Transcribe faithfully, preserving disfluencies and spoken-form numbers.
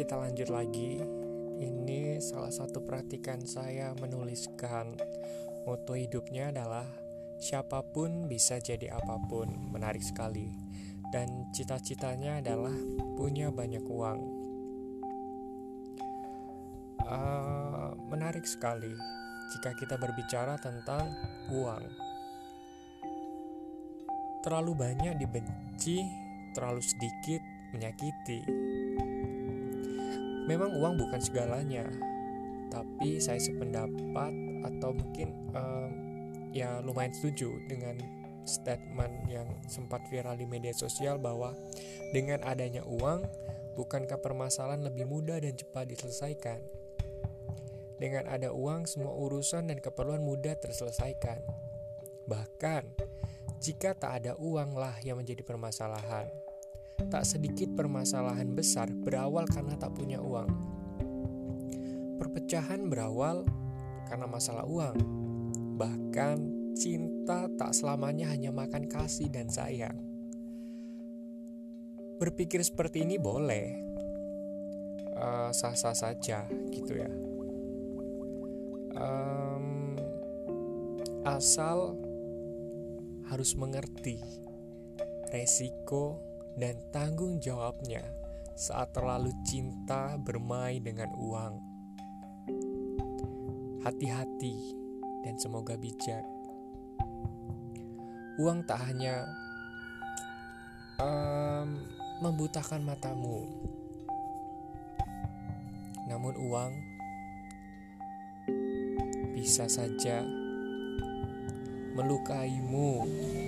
kita lanjut lagi. Ini salah satu perhatikan saya menuliskan. Moto hidupnya adalah siapapun bisa jadi apapun. Menarik sekali. Dan cita-citanya adalah punya banyak uang. Uh, menarik sekali jika kita berbicara tentang uang. Terlalu banyak dibenci, terlalu sedikit menyakiti. Memang uang bukan segalanya, tapi saya sependapat atau mungkin uh, ya lumayan setuju dengan statement yang sempat viral di media sosial bahwa dengan adanya uang, bukankah permasalahan lebih mudah dan cepat diselesaikan? Dengan ada uang, semua urusan dan keperluan mudah terselesaikan. Bahkan, jika tak ada uanglah yang menjadi permasalahan. Tak sedikit permasalahan besar berawal karena tak punya uang. Perpecahan berawal karena masalah uang. Bahkan, cinta tak selamanya hanya makan kasih dan sayang. Berpikir seperti ini boleh, uh, sah-sah saja gitu ya. Um, asal harus mengerti resiko dan tanggung jawabnya saat terlalu cinta bermain dengan uang. Hati-hati dan semoga bijak. Uang tak hanya um, membutakan matamu, namun uang bisa saja melukaimu.